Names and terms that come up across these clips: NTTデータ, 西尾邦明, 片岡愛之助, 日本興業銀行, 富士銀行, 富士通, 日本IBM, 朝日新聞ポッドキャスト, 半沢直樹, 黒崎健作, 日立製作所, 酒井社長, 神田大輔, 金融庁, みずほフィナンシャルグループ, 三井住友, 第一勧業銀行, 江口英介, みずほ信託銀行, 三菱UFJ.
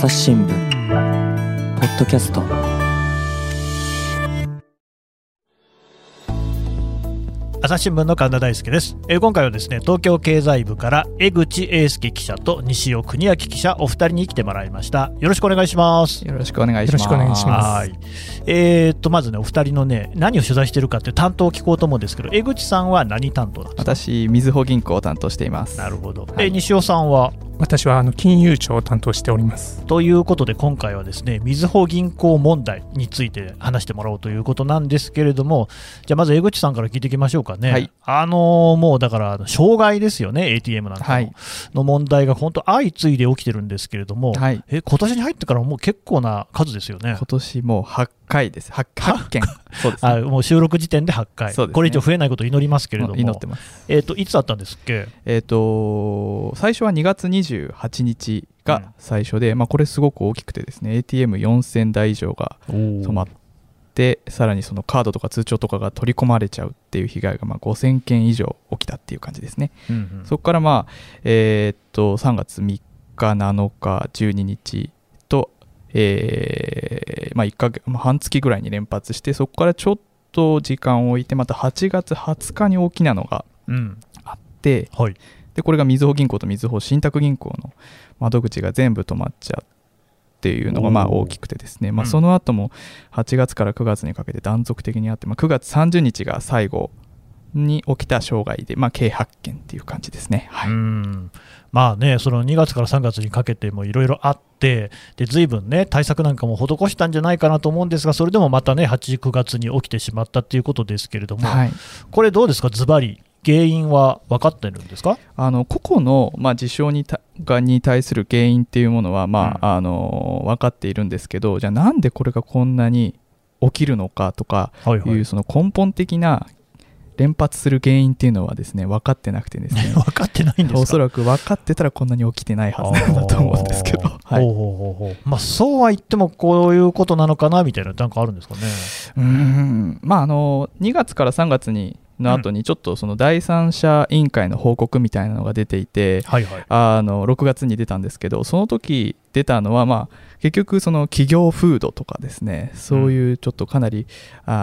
朝日新聞ポッドキャスト。朝日新聞の神田大輔です。今回はですね、東京経済部から江口英介記者と西尾邦明記者お二人に来てもらいました。よろしくお願いします。よろしくお願いします。はい。まずね、お二人のね、何を取材してるかって担当を聞こうと思うんですけど、江口さんは何担当だったんですか？私、みずほ銀行を担当しています。なるほど。はい。西尾さんは？私は金融庁を担当しております。ということで、今回はですね、みずほ銀行問題について話してもらおうということなんですけれども、じゃあまず江口さんから聞いていきましょうかね。はい。もうだから障害ですよね、 ATM なんか はい、の問題が本当相次いで起きてるんですけれども、はい、今年に入ってからもう結構な数ですよね。今年もう8回です。8件。そうですね。もう収録時点で8回。そうですね。これ以上増えないことを祈りますけれども。祈ってます。いつあったんですっけ？最初は2月28日が最初で、まあ、これすごく大きくてですね、 ATM4000 台以上が止まって、さらにそのカードとか通帳とかが取り込まれちゃうっていう被害が5000件以上起きたっていう感じですね。うんうん。そこから3月3日7日12日と、1ヶ月、半月ぐらいに連発して、そこからちょっと時間を置いてまた8月20日に大きなのがあって、うん、はい。でこれがみずほ銀行とみずほ信託銀行の窓口が全部止まっちゃうっていうのが大きくてですね、その後も8月から9月にかけて断続的にあって、9月30日が最後に起きた障害で、計8件っていう感じですね。はい。その2月から3月にかけてもいろいろあって、で随分ね対策なんかも施したんじゃないかなと思うんですが、それでもまたね8、9月に起きてしまったということですけれども、はい、これどうですか？ズバリ原因は分かってるんですか？個々の、事象に対する原因っていうものは、分かっているんですけど、じゃあなんでこれがこんなに起きるのかとかいう、はいはい、その根本的な連発する原因っていうのはですね、分かってなくてですね。分かってないんですか？おそらく分かってたらこんなに起きてないはずなんだと思うんですけど、はい。そうは言ってもこういうことなのかなみたいな、なんかあるんですかね？2月から3月の後にちょっとその第三者委員会の報告みたいなのが出ていて、はいはい、6月に出たんですけど、その時出たのは、結局その企業風土とかですね、そういうちょっとかなり例え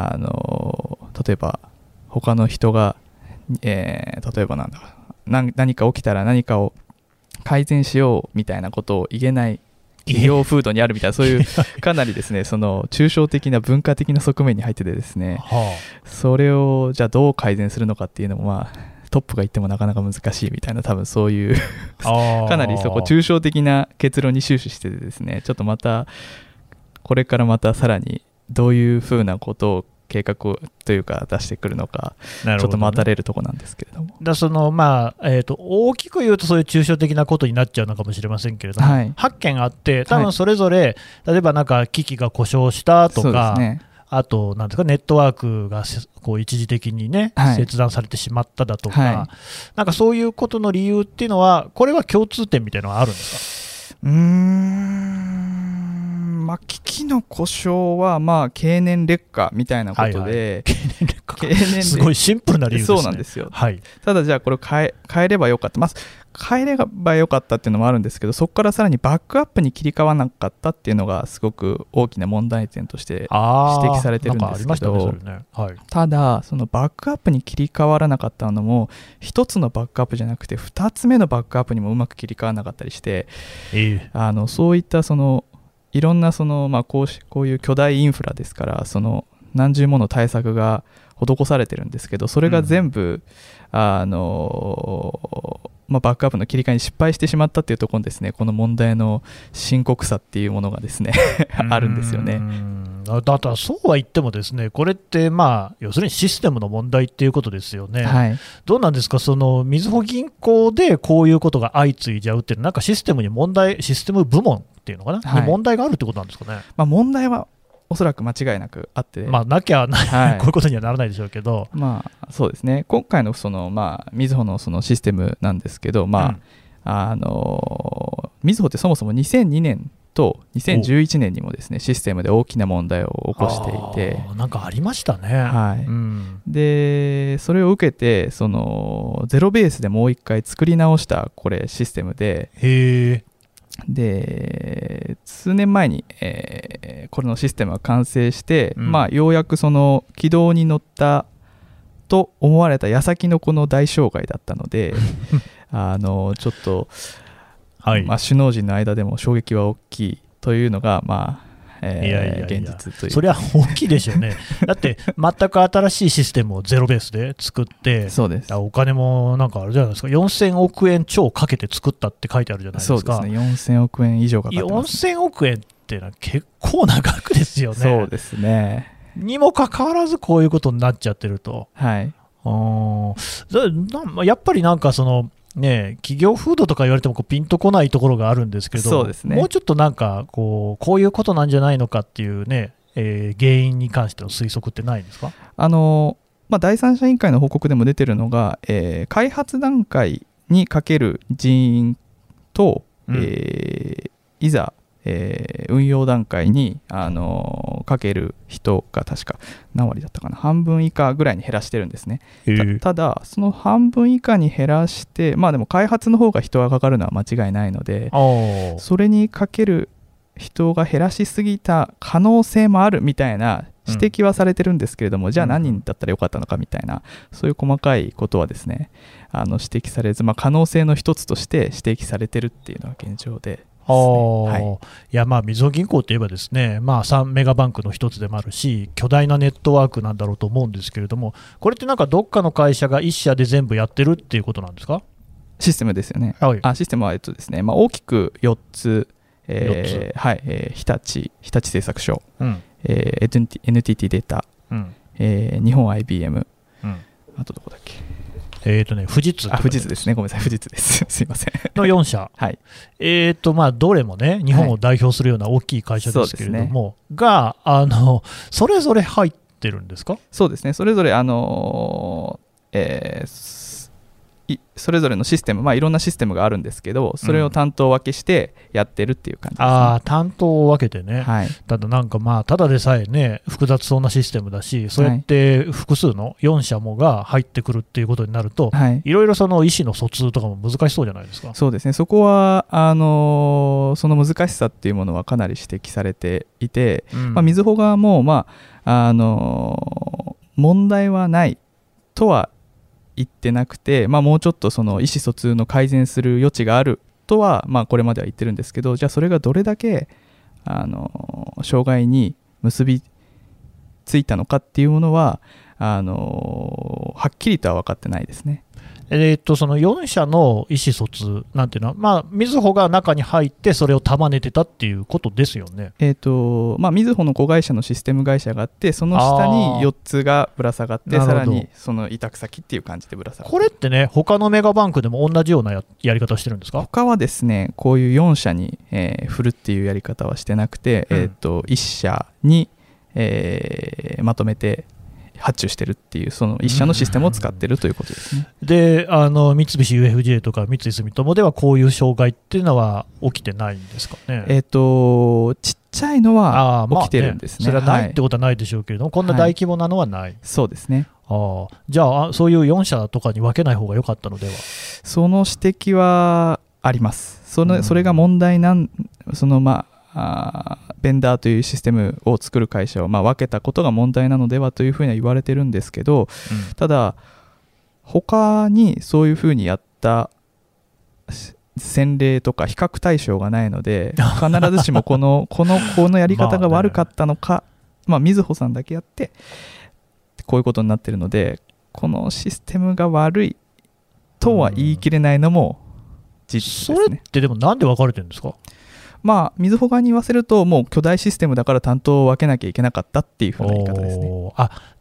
ば他の人が、例えば何か起きたら何かを改善しようみたいなことを言えない企業風土にあるみたいな、そういうかなりですね、その抽象的な文化的な側面に入っててですね、はあ、それをじゃあどう改善するのかっていうのも、トップが言ってもなかなか難しいみたいな、多分そういうかなりそこ抽象的な結論に終始しててですね、ちょっとまたこれからまたさらにどういうふうなことを計画というか出してくるのか、ね、ちょっと待たれるとこなんですけれども、大きく言うとそういう抽象的なことになっちゃうのかもしれませんけれども、はい、8件あって、多分それぞれ、はい、例えば機器が故障したとか、あとなんですか、ネットワークが一時的にね、はい、切断されてしまっただとか、はい、そういうことの理由っていうのは、これは共通点みたいなのはあるんですか？機器の故障は、経年劣化みたいなことで、経年劣化すごいシンプルな理由ですね。そうなんですよ、はい、ただじゃあこれを変えればよかった、変えればよかったっていうのもあるんですけど、そこからさらにバックアップに切り替わらなかったっていうのがすごく大きな問題点として指摘されてるんですけど、ただそのバックアップに切り替わらなかったのも1つのバックアップじゃなくて2つ目のバックアップにもうまく切り替わらなかったりして、そういったそのいろんなその、こういう巨大インフラですから、その何十もの対策が施されてるんですけど、それが全部、バックアップの切り替えに失敗してしまったっていうところにですね、この問題の深刻さっていうものがですねあるんですよね。だからそうは言ってもですね、これって要するにシステムの問題っていうことですよね。はい、どうなんですか、そのみずほ銀行でこういうことが相次いじゃうっていうのは、システム部門っていうのかな、はい、問題があるってことなんですかね？問題はおそらく間違いなくあって、なきゃこういうことにはならないでしょうけど、そうですね。今回のみずほのそのシステムなんですけど、みずほってそもそも2002年と2011年にもですね、システムで大きな問題を起こしていて、ありましたね。はい。でそれを受けて、そのゼロベースでもう一回作り直したシステムで、で数年前に、これのシステムが完成して、まあ、ようやくその軌道に乗ったと思われた矢先のこの大障害だったのでちょっと、はい、まあ、首脳陣の間でも衝撃は大きいというのが、まあ現実という、それは大きいでしょうねだって全く新しいシステムをゼロベースで作って、そうです、お金もなんかあれじゃないですか、4000億円超かけて作ったって書いてあるじゃないですか。そうですね、4000億円以上かかってます、ね、4000億円ってのは結構な額ですよね。そうですね、にもかかわらずこういうことになっちゃってると、はい、やっぱりなんかそのね、企業風土とか言われてもこうピンとこないところがあるんですけど、そうですね、もうちょっとなんかこういうことなんじゃないのかっていうね、原因に関しての推測ってないんですか？まあ、第三者委員会の報告でも出てるのが、開発段階にかける人員と、いざ、運用段階に、かける人が確か何割だったかな、半分以下ぐらいに減らしてるんですね。ただその半分以下に減らして、まあでも開発の方が人がかかるのは間違いないので、それにかける人が減らしすぎた可能性もあるみたいな指摘はされてるんですけれども、じゃあ何人だったらよかったのかみたいな、そういう細かいことはですね、指摘されず、まあ、可能性の一つとして指摘されてるっていうのが現状で。はい、いや、まあみずほ銀行といえばですね、まあ、3メガバンクの一つでもあるし、巨大なネットワークなんだろうと思うんですけれども、これってなんかどっかの会社が1社で全部やってるっていうことなんですか？システムですよね。はい、システムはですね、まあ、大きく4つ、はい、日立製作所、NTT データ、日本 IBM、あとどこだっけ、富士通ですね、ごめんなさい、富士通です、すいません。の4社、はい、まあ、どれもね、日本を代表するような大きい会社ですけれども、はい、そうですね、がそれぞれ入ってるんですか？そうですね、それぞれ、それぞれのシステム、まあ、いろんなシステムがあるんですけど、それを担当分けしてやってるっていう感じですね。担当を分けてね、はい、ただなんか、まあ、ただでさえね、複雑そうなシステムだし、そうやって複数の4社もが入ってくるっていうことになると、はい、いろいろその意思の疎通とかも難しそうじゃないですか。そうですね、そこはその難しさっていうものはかなり指摘されていて、まあ、みずほ側も、まあ、問題はないとは言ってなくて、まあ、もうちょっとその意思疎通の改善する余地があるとは、まあ、これまでは言ってるんですけど、じゃあそれがどれだけ障害に結びついたのかっていうものははっきりとは分かってないですね。その4社の意思疎通なんていうのは、まあ、みずほが中に入ってそれを束ねてたっていうことですよね。まあ、みずほの子会社のシステム会社があって、その下に4つがぶら下がって、さらにその委託先っていう感じでぶら下がって、これってね、他のメガバンクでも同じような やり方してるんですか？他はですね、こういう4社に、振るっていうやり方はしてなくて、1社に、まとめて発注してるっていう、その一社のシステムを使ってるということですね。で、三菱 UFJ とか三井住友ではこういう障害っていうのは起きてないんですかね？ちっちゃいのは起きてるんですね。まあね、それはないってことはないでしょうけれども、はい、こんな大規模なのはない。はい、そうですね。じゃあそういう4社とかに分けない方が良かったのでは？その指摘はあります。それが問題なんその、まあベンダーというシステムを作る会社を、まあ、分けたことが問題なのではというふうには言われてるんですけど、ただ他にそういうふうにやった先例とか比較対象がないので、必ずしもこのやり方が悪かったのか、まあ、みずほさんだけやってこういうことになってるので、このシステムが悪いとは言い切れないのも事実ですね。それってでもなんで分かれてるんですか？まあ、みずほ側に言わせると、もう巨大システムだから担当を分けなきゃいけなかったっていうふうな言い方ですね。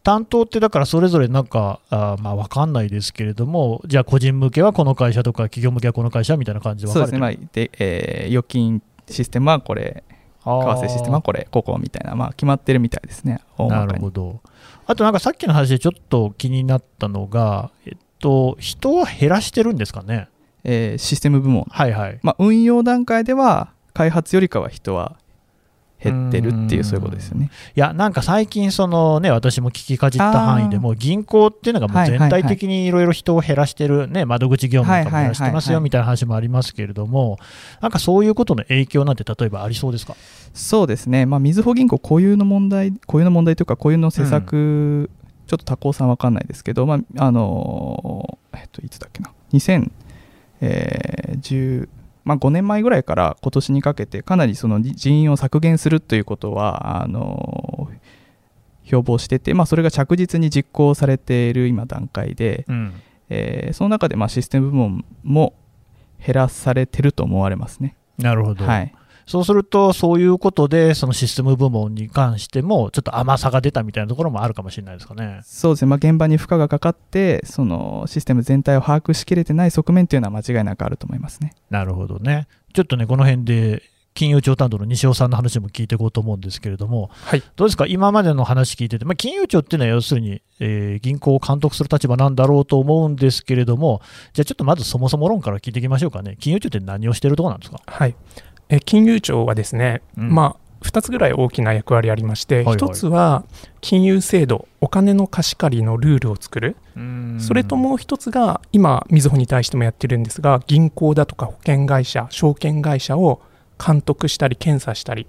担当ってだからそれぞれなんかまあ、分かんないですけれども、じゃあ個人向けはこの会社とか企業向けはこの会社みたいな感じで分かれてる。そうですね、まあで預金システムはこれ、為替システムはこれ、ここみたいな、まあ、決まってるみたいですね。なるほど。あとなんかさっきの話でちょっと気になったのが、人は減らしてるんですかね？システム部門、はいはい、まあ、運用段階では開発よりかは人は減ってるっていうそういうことですよね。いやなんか最近その、ね、私も聞きかじった範囲でも銀行っていうのがもう全体的にいろいろ人を減らしてる、ね、窓口業務とかも減らしてますよみたいな話もありますけれども、なんかそういうことの影響なんて例えばありそうですか？そうですね、まあ、みずほ銀行固有の問題というか固有の施策、うん、ちょっと高尾さん分かんないですけど、まあいつだっけな2010まあ、5年前ぐらいから今年にかけてかなりその人員を削減するということは標榜してて、まあ、それが着実に実行されている今段階で、うんその中でまあシステム部門も減らされてると思われますね。なるほど、はい、そうするとそういうことでそのシステム部門に関してもちょっと甘さが出たみたいなところもあるかもしれないですかね。そうですね、まあ、現場に負荷がかかってそのシステム全体を把握しきれてない側面というのは間違いなくあると思いますね。なるほどね。ちょっとねこの辺で金融庁担当の西尾さんの話も聞いていこうと思うんですけれども、はい、どうですか今までの話聞いてて、まあ、金融庁っていうのは要するに、銀行を監督する立場なんだろうと思うんですけれども、じゃあちょっとまずそもそも論から聞いていきましょうかね。金融庁って何をしているところなんですか？はい、金融庁はですね、まあ、2つぐらい大きな役割ありまして、はいはい、1つは金融制度お金の貸し借りのルールを作る、それともう1つが今みずほに対してもやってるんですが銀行だとか保険会社証券会社を監督したり検査したり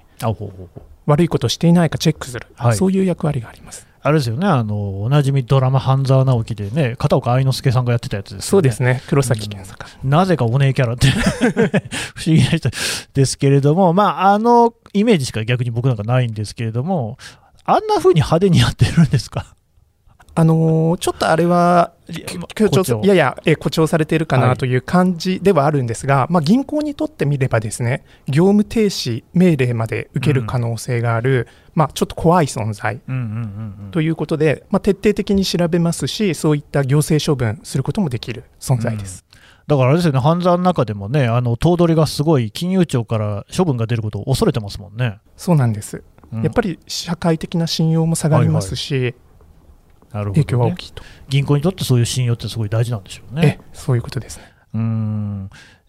悪いことしていないかチェックする、はい、そういう役割があります。あれですよね、おなじみドラマ半沢直樹でね片岡愛之助さんがやってたやつですよね。そうですね、黒崎健作、なぜかお姉キャラって不思議な人ですけれども、まあ、あのイメージしか逆に僕なんかないんですけれども、あんな風に派手にやってるんですか？ちょっとあれは誇張されているかなという感じではあるんですが、はいまあ、銀行にとってみればですね業務停止命令まで受ける可能性がある、うんまあ、ちょっと怖い存在ということで、まあ、徹底的に調べますしそういった行政処分することもできる存在です、うん、だからあれですよね犯罪の中でもね頭取がすごい金融庁から処分が出ることを恐れてますもんね。そうなんです、うん、やっぱり社会的な信用も下がりますし、はいはいなるほどね、影響は大きいと銀行にとってそういう信用ってすごい大事なんでしょうね。そういうことですね。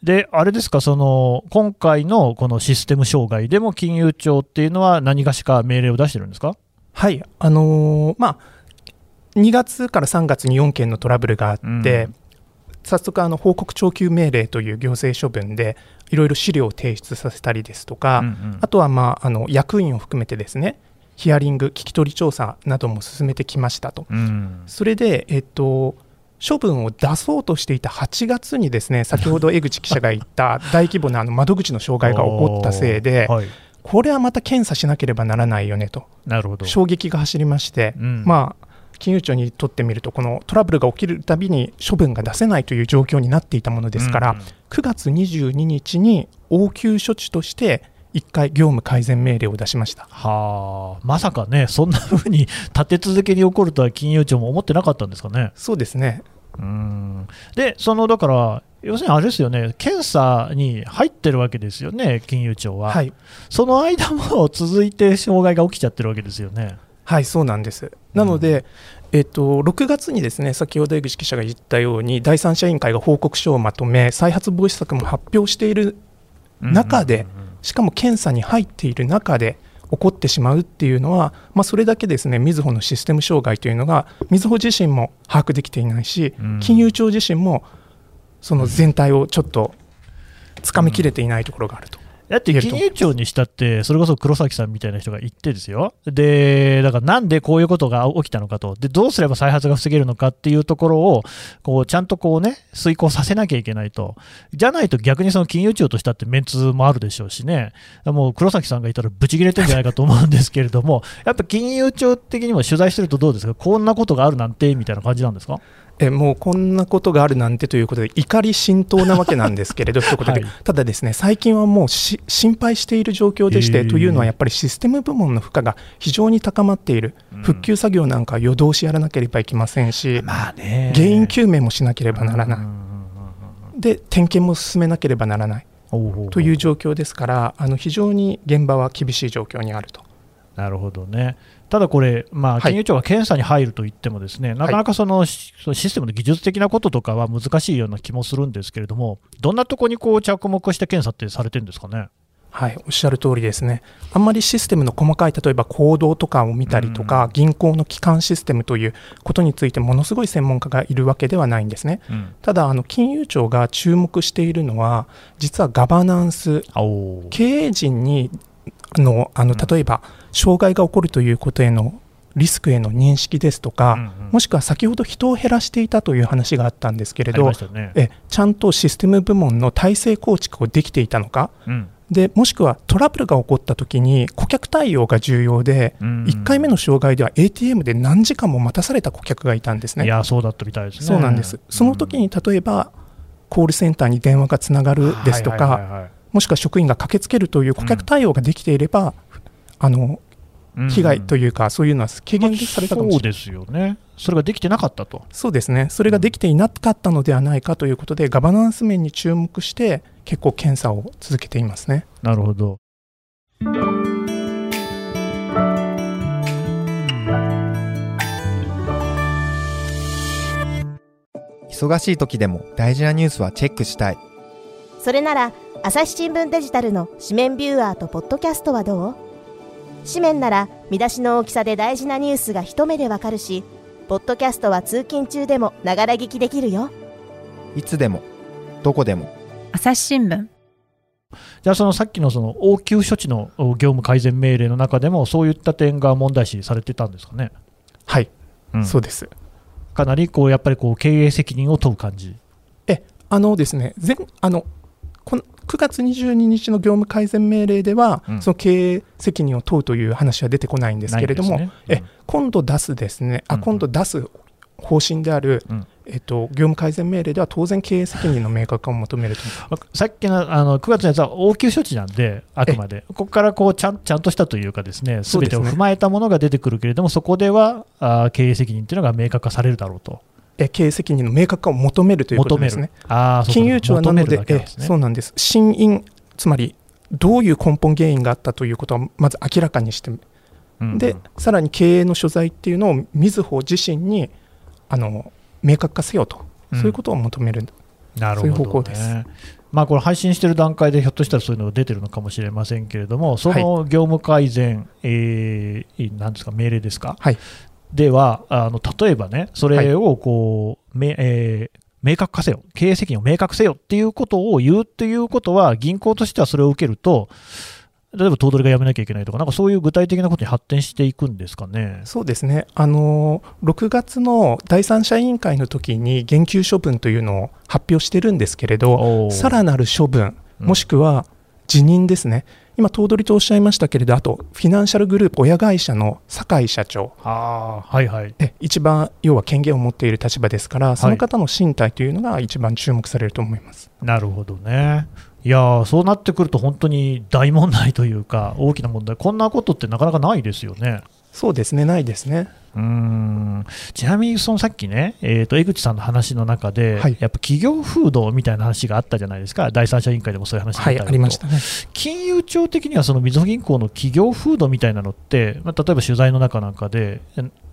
であれですかその今回のこのシステム障害でも金融庁っていうのは何がしか命令を出してるんですか？はいまあ、2月から3月に4件のトラブルがあって、早速報告徴求命令という行政処分でいろいろ資料を提出させたりですとか、あとは、まあ、役員を含めてですねヒアリング聞き取り調査なども進めてきましたと、それで、処分を出そうとしていた8月にですね先ほど江口記者が言った大規模な窓口の障害が起こったせいで、はい、これはまた検査しなければならないよねとなるほど衝撃が走りまして、まあ、金融庁にとってみるとこのトラブルが起きるたびに処分が出せないという状況になっていたものですから、9月22日に応急処置として1回業務改善命令を出しました。はあ、まさかねそんな風に立て続けに起こるとは金融庁も思ってなかったんですかね。そうですね。でだから要するにあれですよね検査に入ってるわけですよね金融庁は、はい、その間も続いて障害が起きちゃってるわけですよね。はいそうなんです。なので、6月にですね先ほど江口記者が言ったように第三者委員会が報告書をまとめ再発防止策も発表している中で、しかも検査に入っている中で起こってしまうっていうのは、まあ、それだけですねみずほのシステム障害というのがみずほ自身も把握できていないし、金融庁自身もその全体をちょっとつかみきれていないところがあると。だって金融庁にしたってそれこそ黒崎さんみたいな人が言ってですよでだからなんでこういうことが起きたのかとでどうすれば再発が防げるのかっていうところをこうちゃんとこう、ね、遂行させなきゃいけないとじゃないと逆にその金融庁としたってメンツもあるでしょうしねもう黒崎さんがいたらブチ切れてるんじゃないかと思うんですけれどもやっぱ金融庁的にも取材してるとどうですかこんなことがあるなんてみたいな感じなんですか？もうこんなことがあるなんてということで怒り心頭なわけなんですけれどとことで、はい、ただですね最近はもう心配している状況でして、というのはやっぱりシステム部門の負荷が非常に高まっている、復旧作業なんか夜通しやらなければいけませんし、まあね、原因究明もしなければならない、で点検も進めなければならないという状況ですから非常に現場は厳しい状況にあると。なるほどね。ただこれ、まあ、金融庁が検査に入るといってもですね、なかなかそのシステムの技術的なこととかは難しいような気もするんですけれどもどんなところにこう着目して検査ってされてるんですかね？はい、おっしゃる通りですね。あんまりシステムの細かい、例えば行動とかを見たりとか、銀行の基幹システムということについてものすごい専門家がいるわけではないんですね、ただ金融庁が注目しているのは実はガバナンス、経営陣に例えば障害が起こるということへのリスクへの認識ですとか、もしくは先ほど人を減らしていたという話があったんですけれど、ちゃんとシステム部門の体制構築をできていたのか、でもしくはトラブルが起こったときに顧客対応が重要で、1回目の障害では ATM で何時間も待たされた顧客がいたんですね。いや、そうだったみたいですね。そうなんです。その時に例えばコールセンターに電話がつながるですとか、もしくは職員が駆けつけるという顧客対応ができていれば、被害というかそういうのは軽減されたかもしれない、そうですよね。それができてなかったと。そうですね。それができていなかったのではないかということで、ガバナンス面に注目して結構検査を続けていますね。なるほど。忙しい時でも大事なニュースはチェックしたい。それなら朝日新聞デジタルの紙面ビューアーとポッドキャストはどう？紙面なら見出しの大きさで大事なニュースが一目でわかるし、ポッドキャストは通勤中でもながら聞きできるよ。いつでもどこでも朝日新聞。じゃあさっきの応急処置の業務改善命令の中でもそういった点が問題視されてたんですかね。はい、そうです。かなりやっぱり経営責任を問う感じ。ですね、9月22日の業務改善命令では、その経営責任を問うという話は出てこないんですけれども、今度出す方針である、業務改善命令では当然経営責任の明確化を求めるとさっきの9月のやつは応急処置なんで、あくまでここからちゃんとしたというかですね、すべてを踏まえたものが出てくるけれども、そこでは経営責任というのが明確化されるだろうと。経営責任の明確化を求めるということですね。金融庁はなので、そうなんです。真因、つまりどういう根本原因があったということはまず明らかにして、でさらに経営の所在っていうのをみずほ自身に明確化せよと、そういうことを求める、そういう方向です。これ配信している段階でひょっとしたらそういうのが出てるのかもしれませんけれども、その業務改善、なんですか、命令ですか。はい。では例えばね、それを明確化せよ、経営責任を明確せよっていうことを言うということは、銀行としてはそれを受けると、例えば頭取が辞めなきゃいけないとか、なんかそういう具体的なことに発展していくんですかね。そうですね、6月の第三者委員会の時に減給処分というのを発表してるんですけれど、さらなる処分、もしくは辞任ですね。今頭取とおっしゃいましたけれど、あとフィナンシャルグループ親会社の酒井社長、一番要は権限を持っている立場ですから、その方の進退というのが一番注目されると思います。なるほどね。いや、そうなってくると本当に大問題というか、大きな問題、こんなことってなかなかないですよね。そうですね、ないですね。ちなみにさっきね、江口さんの話の中で、やっぱ企業風土みたいな話があったじゃないですか。第三者委員会でもそういう話がありましたね。金融庁的にはみずほ銀行の企業風土みたいなのって、例えば取材の中なんかで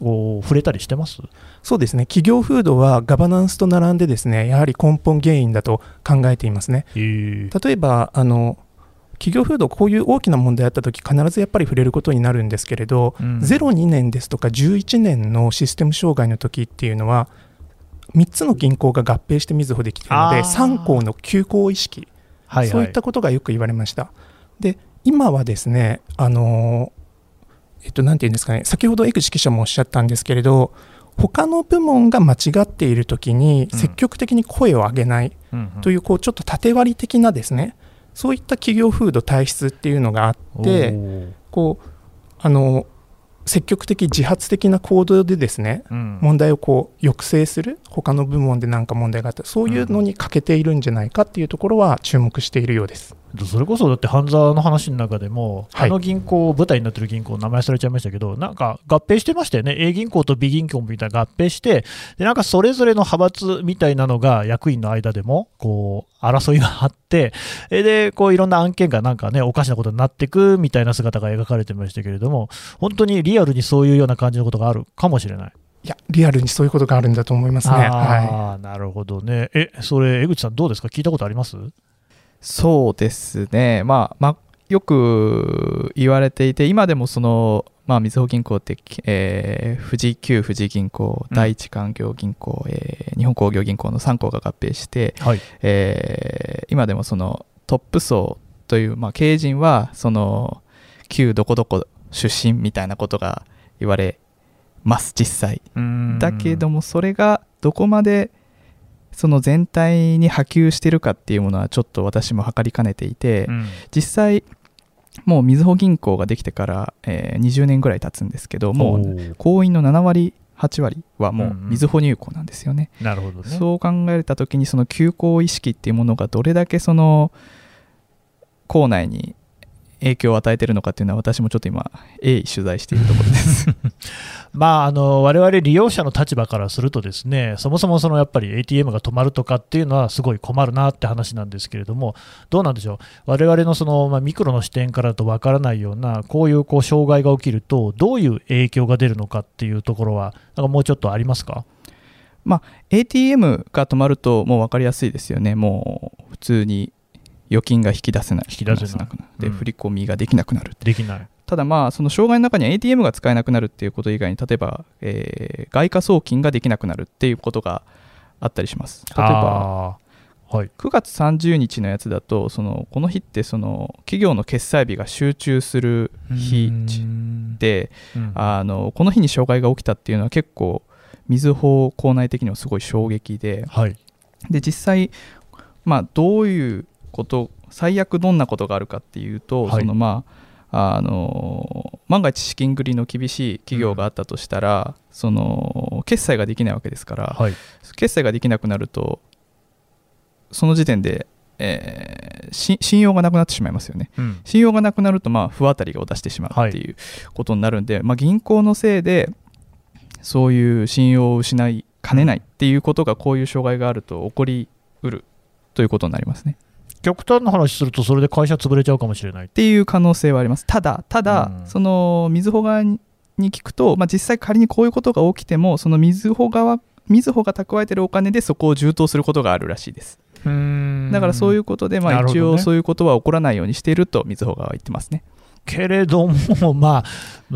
触れたりしてます？そうですね、企業風土はガバナンスと並んでですね、やはり根本原因だと考えていますね。例えば企業風土、こういう大きな問題あったとき必ずやっぱり触れることになるんですけれど、02年ですとか11年のシステム障害のときっていうのは3つの銀行が合併してみずほできているので、3行の休校意識、そういったことがよく言われました。で今はですね、なんていうんですかね、先ほど江口記者もおっしゃったんですけれど、他の部門が間違っているときに積極的に声を上げないという、ちょっと縦割り的なですね、そういった企業風土体質っていうのがあって、積極的自発的な行動でですね、問題を抑制する、他の部門で何か問題があった、そういうのに欠けているんじゃないかっていうところは注目しているようです。それこそだって半沢の話の中でも、銀行、舞台になってる銀行の名前されちゃいましたけど、なんか合併してましたよね。 A 銀行と B 銀行みたいな合併して、でなんかそれぞれの派閥みたいなのが役員の間でも争いがあって、でいろんな案件がなんかね、おかしなことになっていくみたいな姿が描かれてましたけれども、本当にリアルにそういうような感じのことがあるかもしれない。いや、リアルにそういうことがあるんだと思いますね。なるほどね。それ江口さんどうですか、聞いたことあります？そうですね、よく言われていて、今でもその、まあ、みずほ銀行って、富士銀行、第一勧業銀行、日本興業銀行の3行が合併して、はい、今でもそのトップ層という、まあ、経営陣はその旧どこどこ出身みたいなことが言われます実際。だけどもそれがどこまでその全体に波及してるかっていうものはちょっと私も測りかねていて、うん、実際もうみずほ銀行ができてから、20年ぐらい経つんですけど、もう行員の7割8割はもうみずほ入行なんですよね、うんうん、なるほどね。そう考えた時にその休校意識っていうものがどれだけその校内に影響を与えているのかっていうのは、私もちょっと今鋭意取材しているところですまあ、我々利用者の立場からするとですね、そもそもそのやっぱり ATM が止まるとかっていうのはすごい困るなって話なんですけれども、どうなんでしょう、我々のその、まあ、ミクロの視点からだとわからないようなこういう障害が起きるとどういう影響が出るのかっていうところはなんかもうちょっとありますか？まあ、ATM が止まるともう分かりやすいですよね。もう普通に預金が引き出せなくなって、振り込みができなくなる。できない。ただまあその障害の中には ATM が使えなくなるっていうこと以外に、例えば、外貨送金ができなくなるっていうことがあったりします。例えば、はい、9月30日のやつだとそのこの日ってその企業の決済日が集中する日で、この日に障害が起きたっていうのは結構みずほ構内的にもすごい衝撃で、はい、で実際、まあ、どういうこと最悪どんなことがあるかっていうと、はい、そのまあ、万が一資金繰りの厳しい企業があったとしたら、うん、その決済ができないわけですから、はい、決済ができなくなるとその時点で、信用がなくなってしまいますよね、うん、信用がなくなると、まあ、不当たりを出してしまうっていうことになるんで、はい、まあ、銀行のせいでそういう信用を失いかねないっていうことが、こういう障害があると起こりうるということになりますね。極端な話するとそれで会社潰れちゃうかもしれないっていう可能性はあります。ただ、うん、そのみずほ側に聞くと、まあ、実際仮にこういうことが起きても、そのみずほが蓄えてるお金でそこを充当することがあるらしいです。うーん、だからそういうことで、まあ、一応そういうことは起こらないようにしているとみずほ側は言ってますね。けれども、まあ、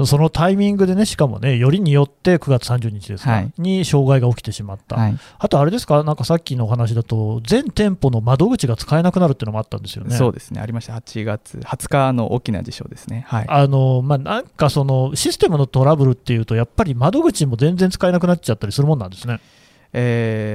そのタイミングでね、しかもね、よりによって9月30日ですか、はい、に障害が起きてしまった、はい、あとあれですか、なんかさっきのお話だと全店舗の窓口が使えなくなるっていうのもあったんですよね。そうですね、ありました。8月20日の大きな事象ですね、はい。まあ、なんかそのシステムのトラブルっていうと、やっぱり窓口も全然使えなくなっちゃったりするもんなんですね。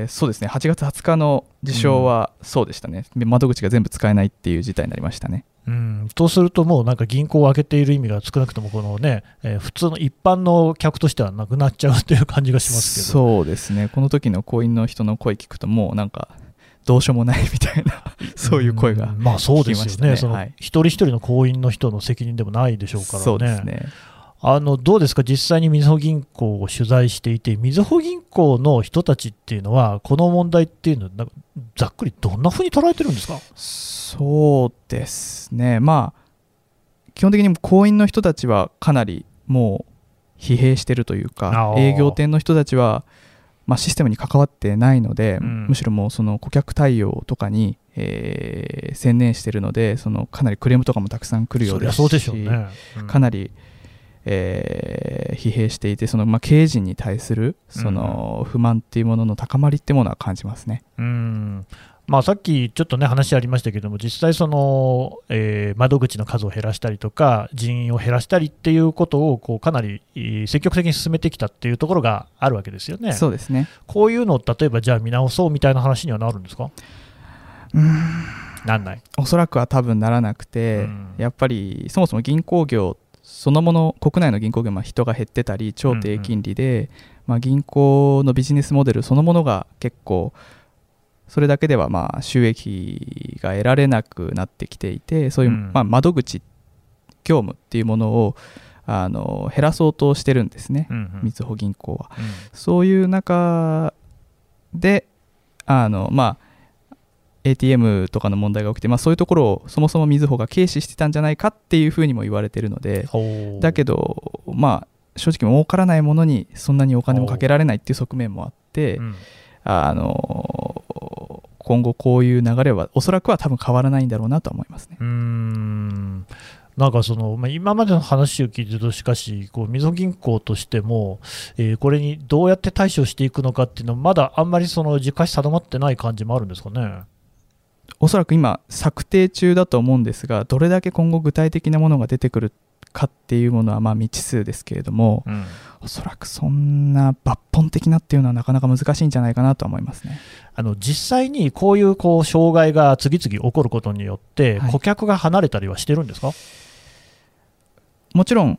そうですね、8月20日の事象はそうでしたね、うん、窓口が全部使えないっていう事態になりましたね。うん、とすると、もうなんか銀行を開けている意味が少なくともこの、ね、普通の一般の客としてはなくなっちゃうという感じがしますけど。そうですね、この時の行員の人の声聞くと、もうなんかどうしようもないみたいなそういう声が聞きましたね。そうですよね、その一人一人の行員の人の責任でもないでしょうからね。そうですね。どうですか、実際にみずほ銀行を取材していて、みずほ銀行の人たちっていうのはこの問題っていうのはざっくりどんなふうに捉えてるんですか？そうですね、まあ、基本的に行員の人たちはかなりもう疲弊してるというか、営業店の人たちは、まあ、システムに関わってないので、うん、むしろもうその顧客対応とかに、専念してるので、そのかなりクレームとかもたくさん来るようですし、そうでしょうね、うん、かなり疲弊していて、その、まあ、経営陣に対するその不満っていうものの高まりってものは感じますね。うん、まあ、さっきちょっとね話ありましたけども、実際その、窓口の数を減らしたりとか人員を減らしたりっていうことをこうかなり積極的に進めてきたっていうところがあるわけですよね。そうですね。こういうのを例えばじゃあ見直そうみたいな話にはなるんですか？なんない。おそらくは多分ならなくて、やっぱりそもそも銀行業そのもの、国内の銀行業は人が減ってたり超低金利で、うんうん、まあ、銀行のビジネスモデルそのものが結構それだけではまあ収益が得られなくなってきていて、そういう、うん、まあ、窓口業務っていうものを減らそうとしてるんですね、みずほ銀行は、うん、そういう中でまあATM とかの問題が起きて、まあ、そういうところをそもそもみずほが軽視してたんじゃないかっていうふうにも言われてるので、だけど、まあ、正直儲からないものにそんなにお金もかけられないっていう側面もあって、うん、今後こういう流れはおそらくは多分変わらないんだろうなとは思いますね。なんかその今までの話を聞いてると、しかしこうみずほ銀行としてもこれにどうやって対処していくのかっていうのはまだあんまりその実感定まってない感じもあるんですかね。おそらく今策定中だと思うんですが、どれだけ今後具体的なものが出てくるかっていうものはまあ未知数ですけれども、うん、おそらくそんな抜本的なっていうのはなかなか難しいんじゃないかなと思いますね。実際にこういう障害が次々起こることによって顧客が離れたりはしてるんですか？はい、もちろん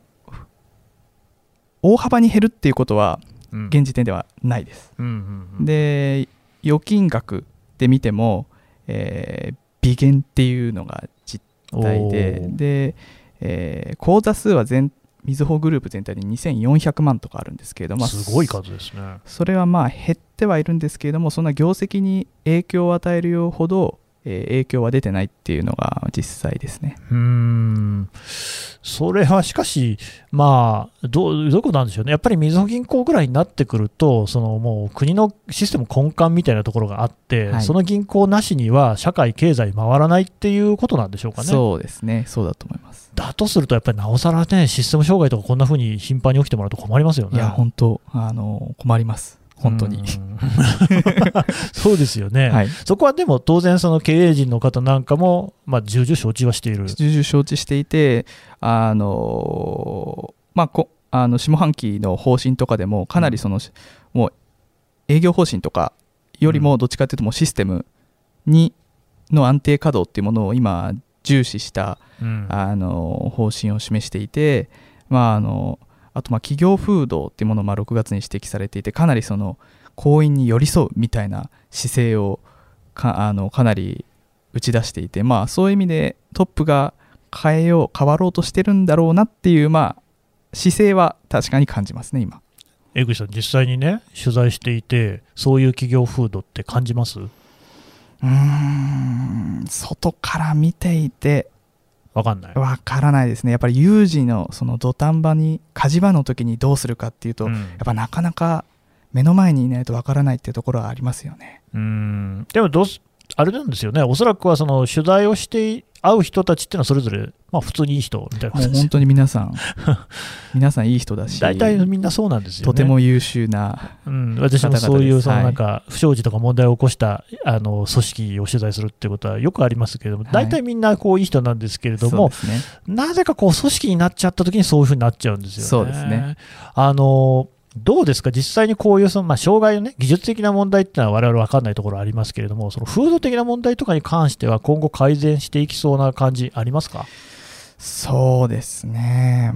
大幅に減るっていうことは現時点ではないです。で、預金額で見ても、微減っていうのが実態で、口座数はみずほグループ全体で2400万とかあるんですけれども、すごい数ですね。それはまあ減ってはいるんですけれども、そんな業績に影響を与えるようほど影響は出てないっていうのが実際ですね。それはしかし、まあ、どういうことなんでしょうね。やっぱりみずほ銀行ぐらいになってくると、そのもう国のシステム根幹みたいなところがあって、はい、その銀行なしには社会経済回らないっていうことなんでしょうかね。そうですね、そうだと思います。だとするとやっぱりなおさらね、システム障害とかこんな風に頻繁に起きてもらうと困りますよね。いや本当困ります、本当に。そうですよね。はい、そこはでも当然その経営陣の方なんかも、まあ、重々承知していて、下半期の方針とかでもかなりその、もう営業方針とかよりもどっちかというともうシステムの安定稼働っていうものを今重視した、方針を示していて、あと企業風土というものも6月に指摘されていて、かなりその行員に寄り添うみたいな姿勢を かなり打ち出していて、そういう意味でトップが変わろうとしてるんだろうなっていう、姿勢は確かに感じますね。今江口さん実際にね取材していて、そういう企業風土って感じます？外から見ていてわからないですね。やっぱり有事のその土壇場に火事場の時にどうするかっていうと、やっぱなかなか目の前にいないとわからないっていうところはありますよね。でもあれなんですよね。おそらくはその取材をして会う人たちっていうのはそれぞれ、普通にいい人みたいな。もう本当に皆さんいい人だし、大体みんなそうなんですよね。とても優秀な方々です。私もそういうそのなんか不祥事とか問題を起こした組織を取材するっていうことはよくありますけれども、大体みんなこういい人なんですけれども、はいね、なぜかこう組織になっちゃった時にそういうふうになっちゃうんですよね。そうですね。どうですか、実際にこういうその、障害の、技術的な問題っていうのは我々分かんないところありますけれども、その風土的な問題とかに関しては今後改善していきそうな感じありますか？そうですね、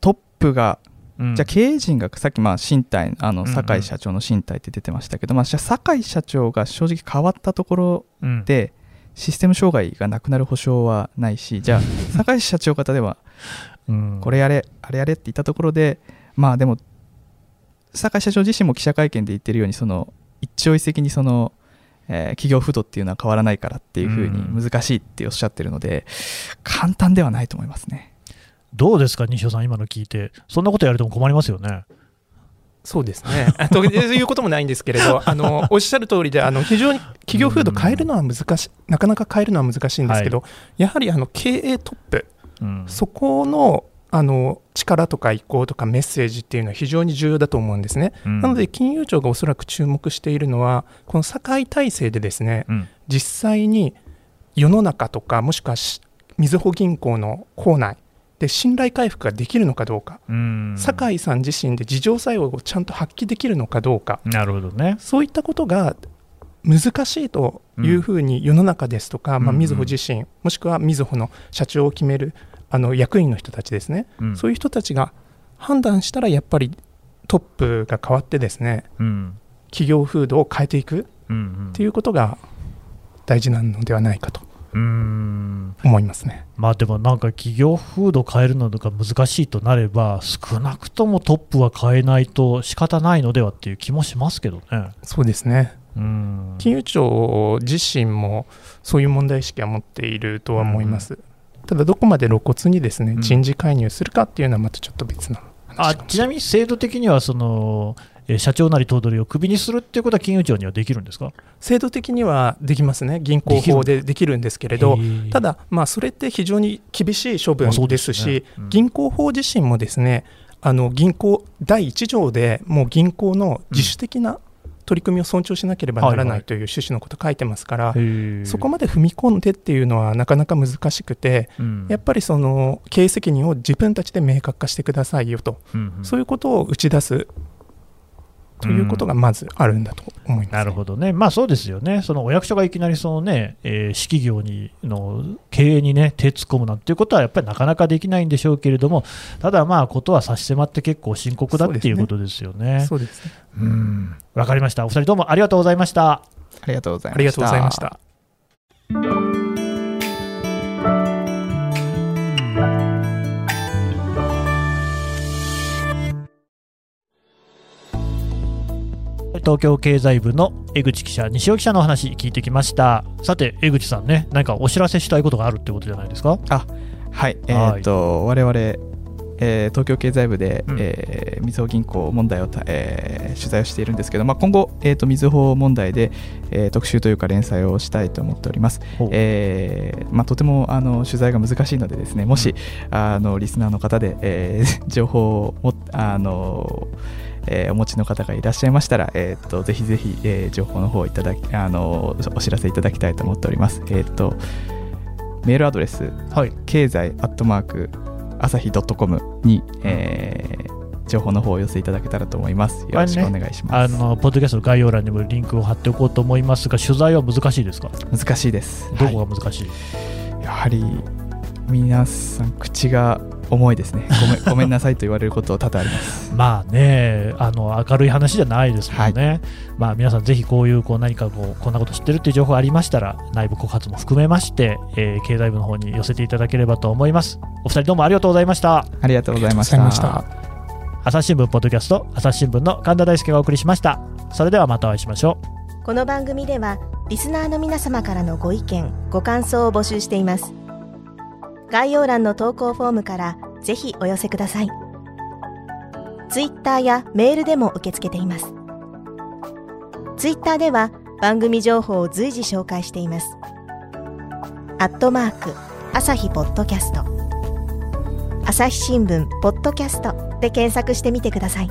トップが、じゃあ経営陣がさっき新体酒井社長の新体って出てましたけど、酒井社長が正直変わったところで、システム障害がなくなる保証はないし、じゃあ酒井社長方ではこれやれあれやれって言ったところで、でも酒井社長自身も記者会見で言ってるように、その一朝一夕にその企業風土っていうのは変わらないからっていうふうに難しいっておっしゃってるので、簡単ではないと思いますね。どうですか西尾さん、今の聞いてそんなことやれても困りますよね。そうですねということもないんですけれど、おっしゃる通りで、非常に企業風土変えるのは難しい、なかなか変えるのは難しいんですけど、やはり経営トップ、そこの力とか意向とかメッセージっていうのは非常に重要だと思うんですね。なので金融庁がおそらく注目しているのは、この酒井体制でですね、実際に世の中とか、もしくはみずほ銀行の構内で信頼回復ができるのかどうか、酒井さん自身で自浄作用をちゃんと発揮できるのかどうか。なるほどね。そういったことが難しいというふうに世の中ですとか、みずほ自身、もしくはみずほの社長を決める役員の人たちですね、そういう人たちが判断したら、やっぱりトップが変わってですね、企業風土を変えていくっていうことが大事なのではないかと思いますね。でもなんか企業風土変えるのが難しいとなれば、少なくともトップは変えないと仕方ないのではっていう気もしますけどね。そうですね。金融庁自身もそういう問題意識は持っているとは思います。ただどこまで露骨にですね人事介入するかっていうのはまたちょっと別な話かもしれない。ちなみに制度的にはその社長なり頭取をクビにするということは金融庁にはできるんですか？制度的にはできますね、銀行法でできるんですけれど、ただ、それって非常に厳しい処分ですし、銀行法自身もですね、銀行第1条でもう銀行の自主的な取り組みを尊重しなければならないという趣旨のことを書いてますから、そこまで踏み込んでっていうのはなかなか難しくて、やっぱりその経営責任を自分たちで明確化してくださいよと、そういうことを打ち出すということがまずあるんだと思います、ね。なるほどね、そうですよね。そのお役所がいきなりその、ね、私企業にの経営に、ね、手を突っ込むなんていうことはやっぱりなかなかできないんでしょうけれども、ただことは差し迫って結構深刻だっていうことですよね。そうですね。わかりました。お二人どうもありがとうございました。ありがとうございました。東京経済部の江口記者、西尾記者のお話聞いてきました。さて江口さんね、何かお知らせしたいことがあるってことじゃないですか？はい、我々、東京経済部で、みずほ銀行問題を、取材をしているんですけど、今後、みずほ問題で、特集というか連載をしたいと思っております。とても取材が難しいのでですね、もしリスナーの方で、情報をお持ちの方がいらっしゃいましたら、ぜひぜひ、情報の方をお知らせいただきたいと思っております。メールアドレス、経済@asahi.com に、情報の方をお寄せいただけたらと思います。よろしくお願いします。ポッドキャストの概要欄にもリンクを貼っておこうと思いますが、取材は難しいですか？難しいです。どこが難しい？やはり皆さん口が重いですね。ごめんなさいと言われること多々あります。ね、明るい話じゃないですもんね。皆さんぜひこういう何かこんなこと知ってるっていう情報がありましたら、内部告発も含めまして、経済部の方に寄せていただければと思います。お二人どうもありがとうございました。ありがとうございました。朝日新聞ポッドキャスト、朝日新聞の神田大輔がお送りしました。それではまたお会いしましょう。この番組ではリスナーの皆様からのご意見ご感想を募集しています。概要欄の投稿フォームからぜひお寄せください。ツイッターやメールでも受け付けています。ツイッターでは番組情報を随時紹介しています。@朝日ポッドキャスト、朝日新聞ポッドキャストで検索してみてください。